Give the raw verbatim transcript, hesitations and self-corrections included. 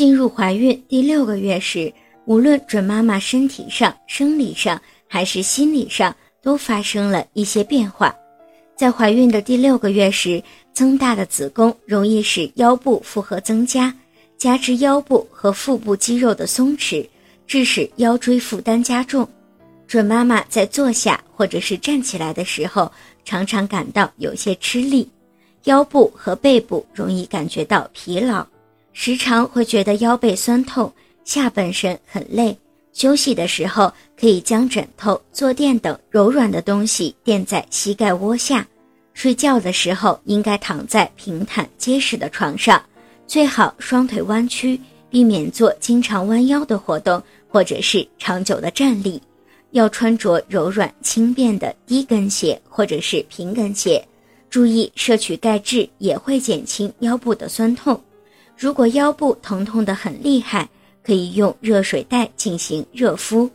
进入怀孕第六个月时，无论准妈妈身体上、生理上还是心理上都发生了一些变化。在怀孕的第六个月时，增大的子宫容易使腰部负荷增加，加之腰部和腹部肌肉的松弛，致使腰椎负担加重。准妈妈在坐下或者是站起来的时候，常常感到有些吃力，腰部和背部容易感觉到疲劳，时常会觉得腰背酸痛，下半身很累。休息的时候可以将枕头、坐垫等柔软的东西垫在膝盖窝下。睡觉的时候应该躺在平坦结实的床上，最好双腿弯曲，避免做经常弯腰的活动或者是长久的站立。要穿着柔软轻便的低跟鞋或者是平跟鞋，注意摄取钙质，也会减轻腰部的酸痛。如果腰部疼痛得很厉害，可以用热水袋进行热敷。